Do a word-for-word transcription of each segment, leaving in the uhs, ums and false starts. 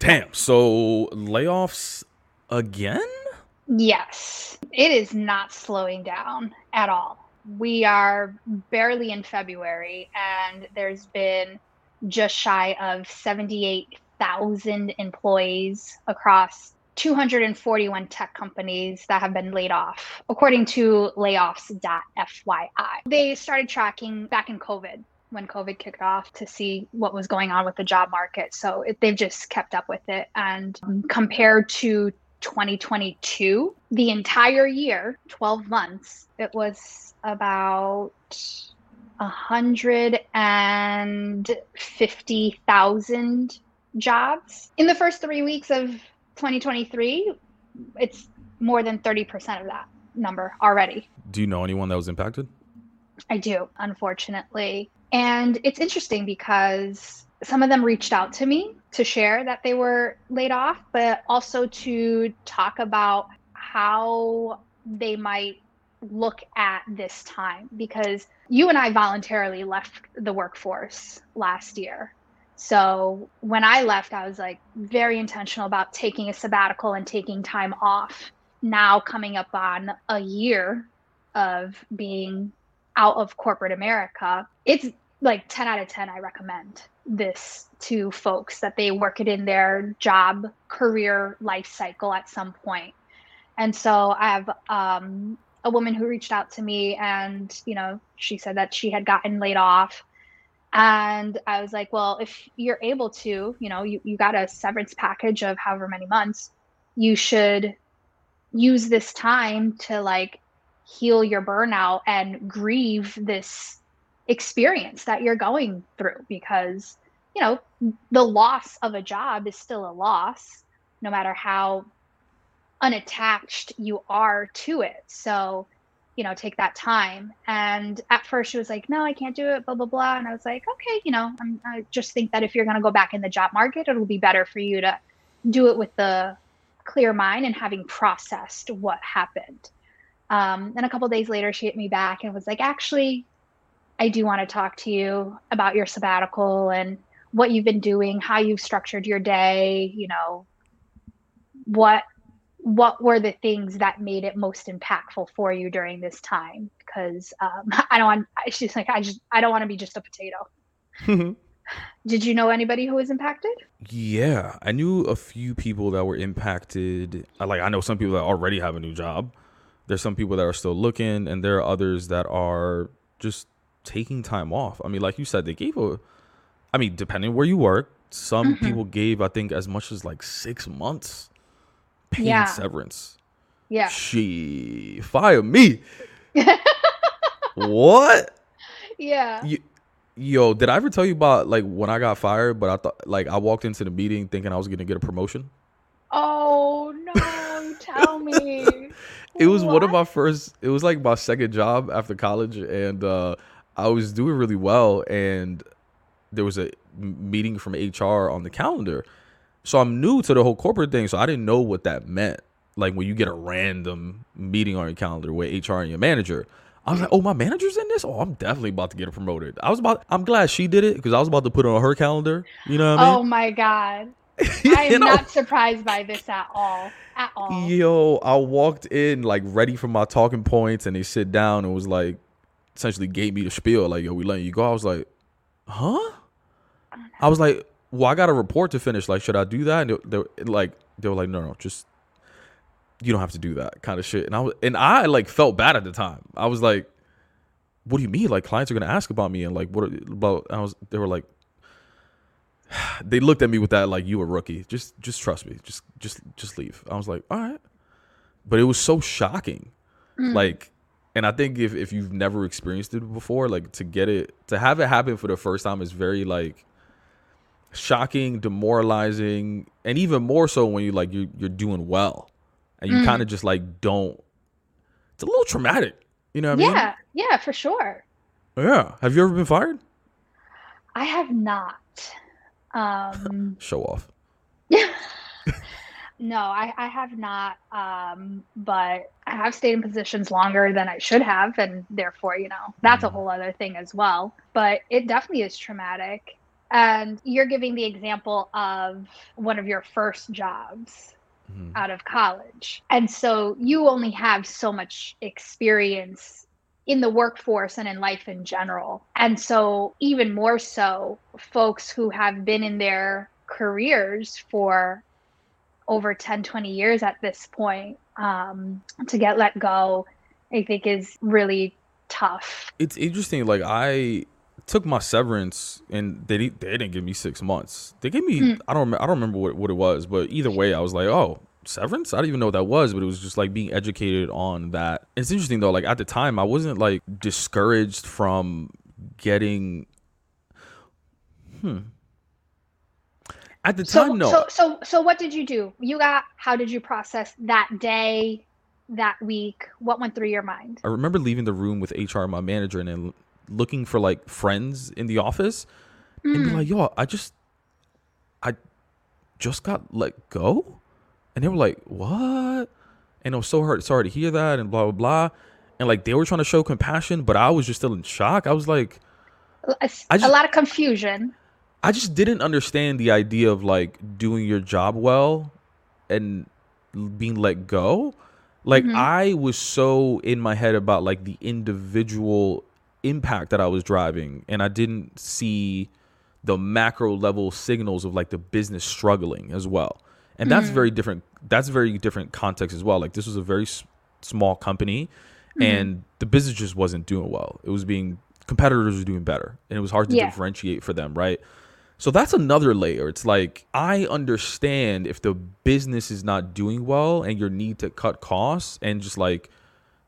Damn. So layoffs again? Yes. It is not slowing down at all. We are barely in February, and there's been just shy of seventy-eight thousand employees across two hundred forty-one tech companies that have been laid off, according to layoffs dot f y i. They started tracking back in COVID, when COVID kicked off, to see what was going on with the job market. So it, they've just kept up with it. And um, compared to twenty twenty-two, the entire year, twelve months, it was about one hundred fifty thousand jobs. In the first three weeks of twenty twenty-three, it's more than thirty percent of that number already. Do you know anyone that was impacted? I do, unfortunately. And it's interesting because some of them reached out to me to share that they were laid off, but also to talk about how they might look at this time, because you and I voluntarily left the workforce last year. So when I left, I was like very intentional about taking a sabbatical and taking time off. Now coming up on a year of being out of corporate America, it's like ten out of ten, I recommend this to folks, that they work it in their job, career, life cycle at some point. And so I have um, a woman who reached out to me, and, you know, she said that she had gotten laid off. And I was like, well, if you're able to, you know, you, you got a severance package of however many months, you should use this time to like heal your burnout and grieve this experience that you're going through, because, you know, the loss of a job is still a loss, no matter how unattached you are to it. So, you know, take that time. And at first she was like, no, I can't do it, blah, blah, blah. And I was like, okay, you know, I'm, I just think that if you're going to go back in the job market, it'll be better for you to do it with the clear mind and having processed what happened. Um, and a couple of days later, she hit me back and was like, actually, I do want to talk to you about your sabbatical and what you've been doing, how you've structured your day, you know, what what were the things that made it most impactful for you during this time? Because um, I don't want, she's like, I just, I don't want to be just a potato. Did you know anybody who was impacted? Yeah, I knew a few people that were impacted. Like, I know some people that already have a new job. There's some people that are still looking, and there are others that are just taking time off. I mean, like you said, they gave a, I mean, depending where you work, some mm-hmm. people gave, I think, as much as like six months paid yeah. severance. Yeah. She fire me. What? Yeah. You, yo, did I ever tell you about like when I got fired, but I thought like I walked into the meeting thinking I was going to get a promotion? Oh, no. Tell me. It was what? one of my first, it was like my second job after college, and uh, I was doing really well, and there was a meeting from H R on the calendar. So I'm new to the whole corporate thing, so I didn't know what that meant. Like when you get a random meeting on your calendar with H R and your manager, I was like, oh, my manager's in this? Oh, I'm definitely about to get promoted. I was about, I'm glad she did it because I was about to put it on her calendar. You know what I mean? Oh my God. I am not surprised by this at all. At all. Yo, I walked in like ready for my talking points, and they sit down and was like, essentially gave me the spiel. Like, yo, we letting you go. I was like, huh? I was like, well, I got a report to finish. Like, should I do that? And they, they, like, they were like, no, no, just, you don't have to do that kind of shit. And I was, and I like felt bad at the time. I was like, what do you mean? Like, clients are going to ask about me. And like, what about, I was, they were like, they looked at me with that like, you a rookie, just just trust me, just just just leave. I was like, all right. But it was so shocking. Mm. Like, and I think if, if you've never experienced it before, like to get it to have it happen for the first time is very like shocking, demoralizing, and even more so when you like you're, you're doing well and you mm. kind of just like don't, it's a little traumatic, you know what I mean? Yeah, yeah, for sure. Yeah. Have you ever been fired? I have not. Um, Show off. No, I, I have not. Um, but I have stayed in positions longer than I should have. And therefore, you know, that's mm. a whole other thing as well. But it definitely is traumatic. And you're giving the example of one of your first jobs mm-hmm. out of college. And so you only have so much experience in the workforce and in life in general. And so even more so, folks who have been in their careers for over ten, twenty years at this point, um, to get let go, I think is really tough. It's interesting. Like I took my severance and they they didn't give me six months. They gave me, mm. I don't I don't remember what, what it was, but either way, I was like, oh, severance? I don't even know what that was, but it was just like being educated on that. It's interesting though. Like at the time, I wasn't like discouraged from getting, hmm. At the time, so, no. So, so, so what did you do? You got, how did you process that day, that week? What went through your mind? I remember leaving the room with H R, my manager, and then looking for like friends in the office mm. and be like, yo, I just, I just got let go. And they were like, what? And I was so hurt. Sorry to hear that. And blah, blah, blah. And like, they were trying to show compassion, but I was just still in shock. I was like, a, I just, a lot of confusion. I just didn't understand the idea of like doing your job well and being let go. Like mm-hmm. I was so in my head about like the individual impact that I was driving, and I didn't see the macro level signals of like the business struggling as well. And that's mm-hmm. very different. That's very different context as well. Like this was a very s- small company mm-hmm. and the business just wasn't doing well. It was being competitors were doing better and it was hard to yeah. differentiate for them. Right. So that's another layer. It's like, I understand if the business is not doing well and your need to cut costs and just like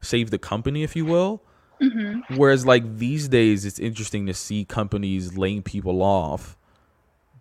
save the company, if you will. Mm-hmm. Whereas like these days, it's interesting to see companies laying people off,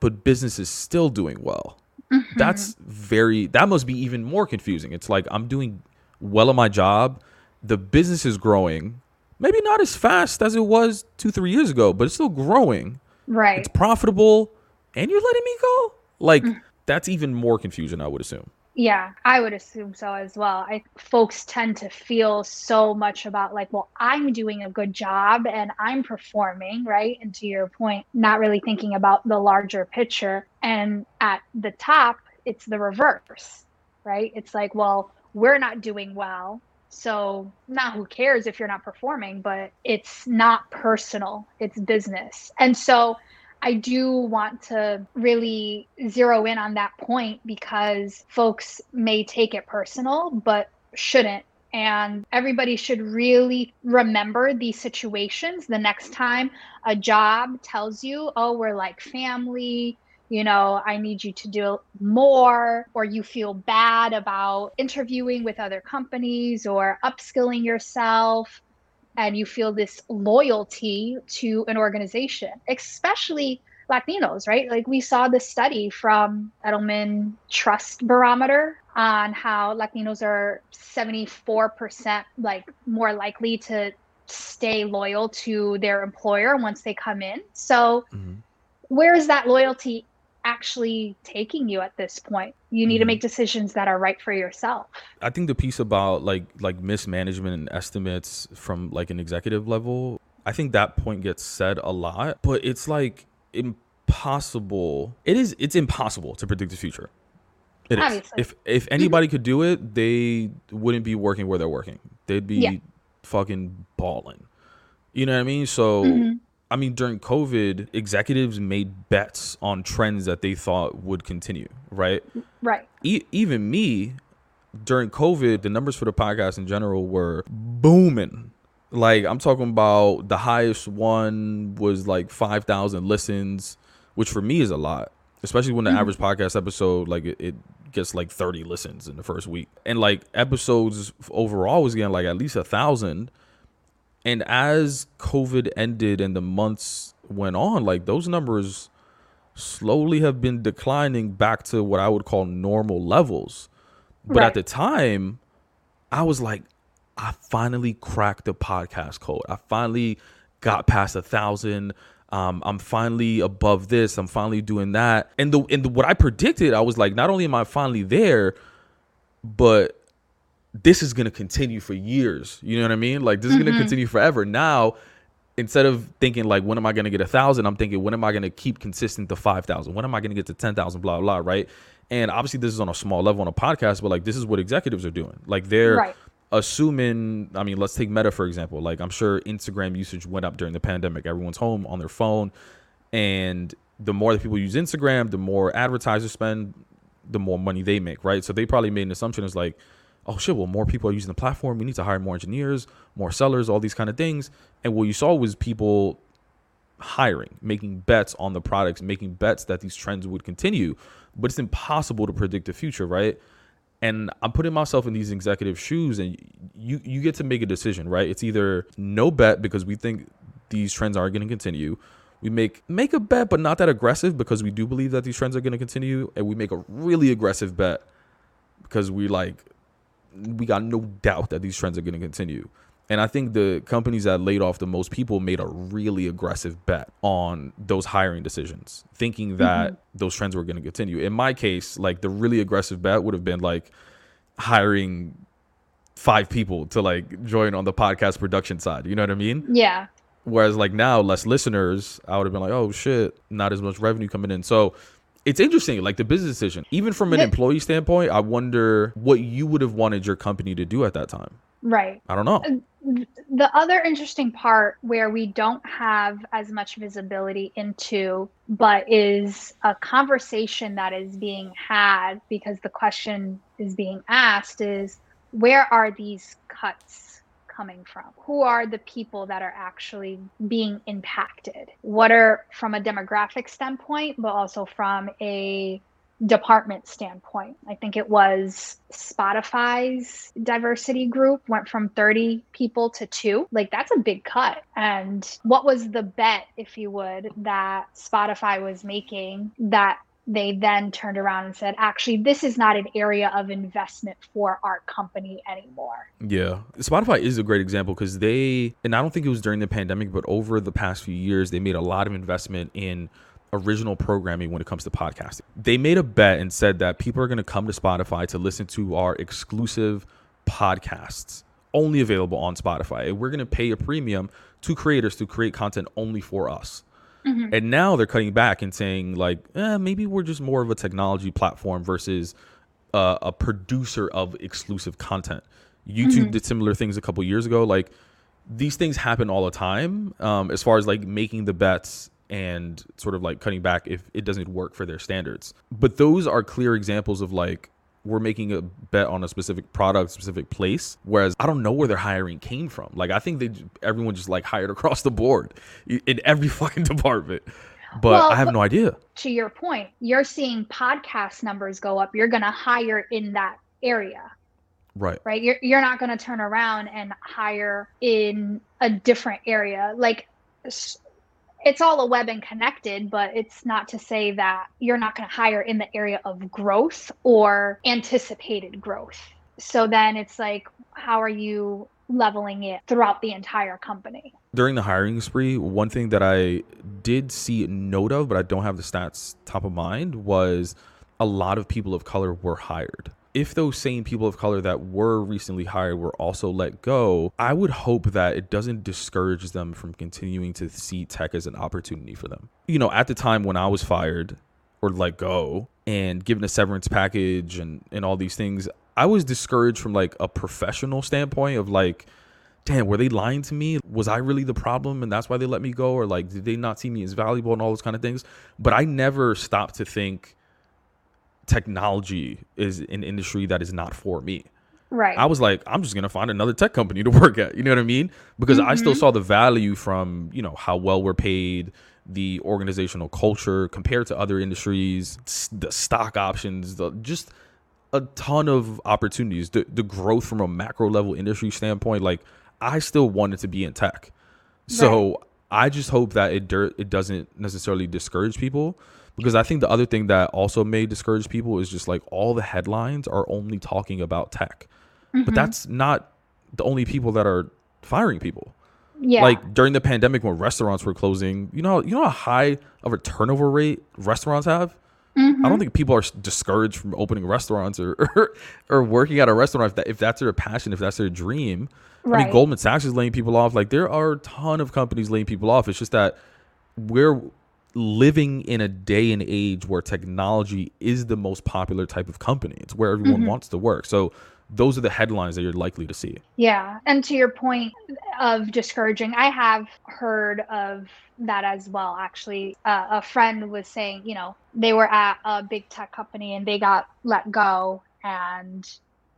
but business is still doing well. Mm-hmm. That's very, that must be even more confusing. It's like, I'm doing well at my job. The business is growing, maybe not as fast as it was two, three years ago, but it's still growing. Right. It's profitable and you're letting me go? Like mm. that's even more confusion, I would assume. Yeah, I would assume so as well. I folks tend to feel so much about like, well, I'm doing a good job and I'm performing, right? And to your point, not really thinking about the larger picture. And at the top, it's the reverse, right? It's like, well, we're not doing well. So now who cares if you're not performing, but it's not personal, it's business. And so I do want to really zero in on that point because folks may take it personal, but shouldn't. And everybody should really remember these situations the next time a job tells you, oh, we're like family, you know, I need you to do more, or you feel bad about interviewing with other companies or upskilling yourself, and you feel this loyalty to an organization, especially Latinos, right? Like we saw this study from Edelman Trust Barometer on how Latinos are seventy-four percent like more likely to stay loyal to their employer once they come in. So mm-hmm. where is that loyalty actually taking you at this point? You need mm-hmm. to make decisions that are right for yourself. I think the piece about like like mismanagement and estimates from like an executive level, I think that point gets said a lot, but it's like impossible. It is it's impossible to predict the future. It Obviously. Is. If if anybody mm-hmm. could do it, they wouldn't be working where they're working. They'd be yeah. fucking balling. You know what I mean? So mm-hmm. I mean, during COVID, executives made bets on trends that they thought would continue, right? Right. E- even me, during COVID, the numbers for the podcast in general were booming. Like, I'm talking about the highest one was like five thousand listens, which for me is a lot, especially when the mm-hmm. average podcast episode, like it, it gets like thirty listens in the first week. And like episodes overall was getting like at least a thousand. And as COVID ended and the months went on, like those numbers slowly have been declining back to what I would call normal levels. But right. at the time, I was like, I finally cracked the podcast code. I finally got past a thousand. Um, I'm finally above this. I'm finally doing that. And the and the, what I predicted, I was like, not only am I finally there, but this is going to continue for years. You know what I mean? Like this is mm-hmm. going to continue forever. Now instead of thinking like, when am I going to get a thousand? I'm thinking, when am I going to keep consistent to five thousand? When am I going to get to ten thousand? Blah, blah, right. And obviously this is on a small level on a podcast, but like, this is what executives are doing. Like they're right. assuming, I mean, let's take Meta, for example. Like I'm sure Instagram usage went up during the pandemic, everyone's home on their phone. And the more that people use Instagram, the more advertisers spend, the more money they make. Right. So they probably made an assumption is like, oh shit, well, more people are using the platform. We need to hire more engineers, more sellers, all these kind of things. And what you saw was people hiring, making bets on the products, making bets that these trends would continue. But it's impossible to predict the future, right? And I'm putting myself in these executive shoes, and you you get to make a decision, right? It's either no bet because we think these trends are going to continue. We make make a bet, but not that aggressive because we do believe that these trends are going to continue. And we make a really aggressive bet because we like... we got no doubt that these trends are going to continue. And I think the companies that laid off the most people made a really aggressive bet on those hiring decisions, thinking that mm-hmm. those trends were going to continue. In my case, like the really aggressive bet would have been like hiring five people to like join on the podcast production side. You know what I mean? Yeah. Whereas like now, less listeners, I would have been like, oh shit, not as much revenue coming in. So it's interesting, like the business decision. Even from an employee standpoint, I wonder what you would have wanted your company to do at that time. Right. I don't know. The other interesting part where we don't have as much visibility into, but is a conversation that is being had because the question is being asked is, where are these cuts coming from? Who are the people that are actually being impacted? What are, from a demographic standpoint, but also from a department standpoint? I think it was Spotify's diversity group went from thirty people to two. Like, that's a big cut. And what was the bet, if you would, that Spotify was making that they then turned around and said, actually, this is not an area of investment for our company anymore? Yeah. Spotify is a great example because they, and I don't think it was during the pandemic, but over the past few years, they made a lot of investment in original programming when it comes to podcasting. They made a bet and said that people are going to come to Spotify to listen to our exclusive podcasts only available on Spotify. And we're going to pay a premium to creators to create content only for us. Mm-hmm. And now they're cutting back and saying like, eh, maybe we're just more of a technology platform versus uh, a producer of exclusive content. YouTube mm-hmm. did similar things a couple years ago. Like these things happen all the time um, as far as like making the bets and sort of like cutting back if it doesn't work for their standards. But those are clear examples of like, we're making a bet on a specific product, specific place, whereas I don't know where their hiring came from. Like, I think they everyone just like hired across the board in every fucking department, but well, I have no idea. To your point, you're seeing podcast numbers go up. You're going to hire in that area. Right. Right. You're, you're not going to turn around and hire in a different area. Like, it's all a web and connected, but it's not to say that you're not going to hire in the area of growth or anticipated growth. So then it's like, how are you leveling it throughout the entire company? During the hiring spree, one thing that I did see a note of, but I don't have the stats top of mind, was a lot of people of color were hired. If those same people of color that were recently hired were also let go, I would hope that it doesn't discourage them from continuing to see tech as an opportunity for them. You know, at the time when I was fired or let go and given a severance package and, and all these things, I was discouraged from like a professional standpoint of like, damn, were they lying to me? Was I really the problem and that's why they let me go? Or like, did they not see me as valuable and all those kind of things? But I never stopped to think, technology is an industry that is not for me. Right. I was like, I'm just going to find another tech company to work at. You know what I mean? Because mm-hmm. I still saw the value from, you know, how well we're paid, the organizational culture compared to other industries, the stock options, the, just a ton of opportunities, the, the growth from a macro level industry standpoint. Like, I still wanted to be in tech. So right. I just hope that it it doesn't necessarily discourage people. Because I think the other thing that also may discourage people is just like all the headlines are only talking about tech. Mm-hmm. But that's not the only people that are firing people. Yeah. Like during the pandemic when restaurants were closing, you know, you know how high of a turnover rate restaurants have? Mm-hmm. I don't think people are discouraged from opening restaurants or or, or working at a restaurant if, that, if that's their passion, if that's their dream. Right. I mean, Goldman Sachs is laying people off. Like, there are a ton of companies laying people off. It's just that we're living in a day and age where technology is the most popular type of company. It's where everyone mm-hmm. wants to work. So those are the headlines that you're likely to see. Yeah. And to your point of discouraging, I have heard of that as well. Actually, uh, a friend was saying, you know, they were at a big tech company and they got let go and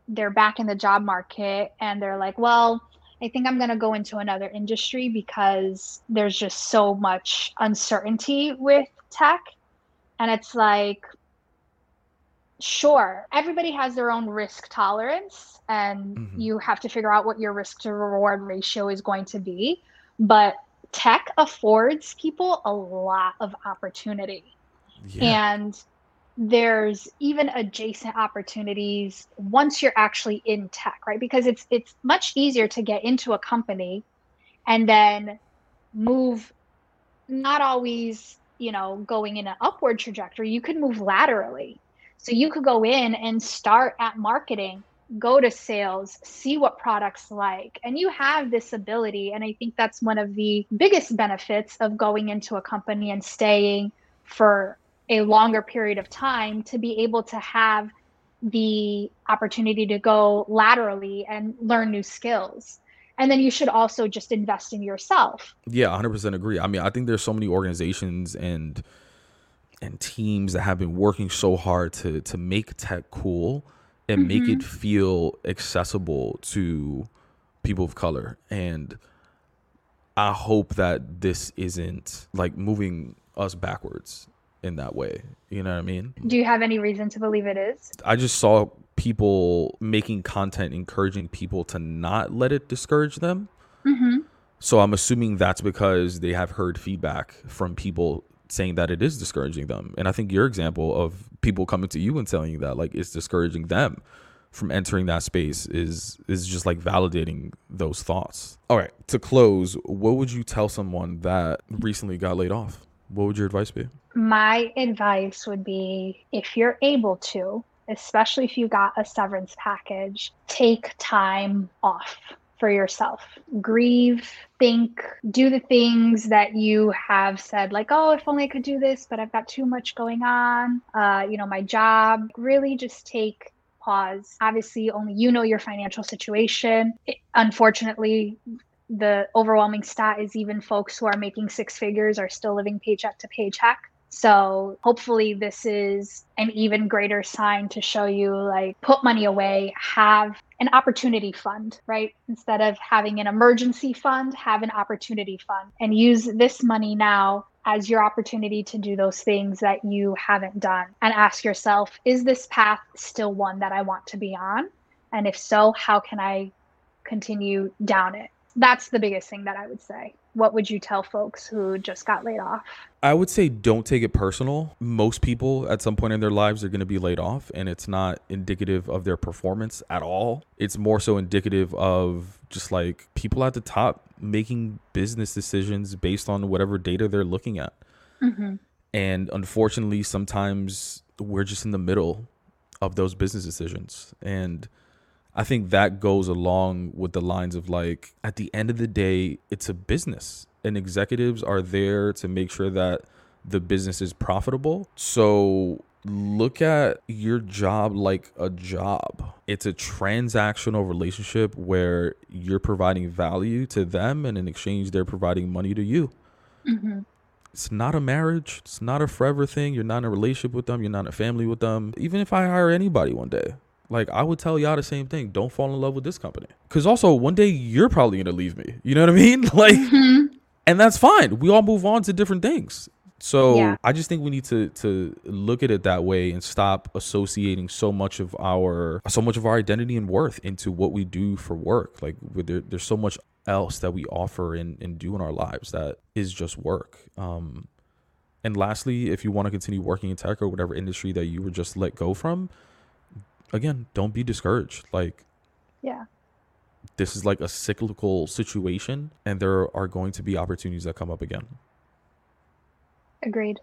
they're back in the job market and they're like, well, I think I'm going to go into another industry because there's just so much uncertainty with tech. And it's like, sure, everybody has their own risk tolerance and mm-hmm. you have to figure out what your risk to reward ratio is going to be. But tech affords people a lot of opportunity. Yeah. And there's even adjacent opportunities once you're actually in tech, right? Because it's it's much easier to get into a company and then move, not always, you know, going in an upward trajectory. You could move laterally. So you could go in and start at marketing, go to sales, see what products like, and you have this ability. And I think that's one of the biggest benefits of going into a company and staying for a longer period of time, to be able to have the opportunity to go laterally and learn new skills. And then you should also just invest in yourself. Yeah, one hundred percent agree. I mean, I think there's so many organizations and and teams that have been working so hard to to make tech cool and mm-hmm. make it feel accessible to people of color. And I hope that this isn't like moving us backwards in that way. You know what I mean? Do you have any reason to believe it is? I just saw people making content, encouraging people to not let it discourage them. Mm-hmm. So I'm assuming that's because they have heard feedback from people saying that it is discouraging them. And I think your example of people coming to you and telling you that like it's discouraging them from entering that space is is just like validating those thoughts. All right, to close, what would you tell someone that recently got laid off? What would your advice be? My advice would be, if you're able to, especially if you got a severance package, take time off for yourself. Grieve, think, do the things that you have said, like, oh, if only I could do this, but I've got too much going on. Uh, you know, my job. Really just take pause. Obviously, only you know your financial situation. It, unfortunately, the overwhelming stat is even folks who are making six figures are still living paycheck to paycheck. So hopefully this is an even greater sign to show you, like, put money away, have an opportunity fund, right? Instead of having an emergency fund, have an opportunity fund and use this money now as your opportunity to do those things that you haven't done. And ask yourself, is this path still one that I want to be on? And if so, how can I continue down it? That's the biggest thing that I would say. What would you tell folks who just got laid off? I would say don't take it personal. Most people at some point in their lives are going to be laid off, and it's not indicative of their performance at all. It's more so indicative of just like people at the top making business decisions based on whatever data they're looking at. Mm-hmm. And unfortunately, sometimes we're just in the middle of those business decisions. And I think that goes along with the lines of, like, at the end of the day, it's a business and executives are there to make sure that the business is profitable. So look at your job like a job. It's a transactional relationship where you're providing value to them and in exchange, they're providing money to you. Mm-hmm. It's not a marriage. It's not a forever thing. You're not in a relationship with them. You're not in a family with them. Even if I hire anybody one day, like, I would tell y'all the same thing. Don't fall in love with this company. Because also, one day, you're probably going to leave me. You know what I mean? Like, mm-hmm. and that's fine. We all move on to different things. So yeah. I just think we need to to look at it that way and stop associating so much of our so much of our identity and worth into what we do for work. Like, there, there's so much else that we offer and, and do in our lives that is just work. Um, and lastly, if you want to continue working in tech or whatever industry that you were just let go from, again, don't be discouraged. Like, yeah, this is like a cyclical situation and there are going to be opportunities that come up again. Agreed.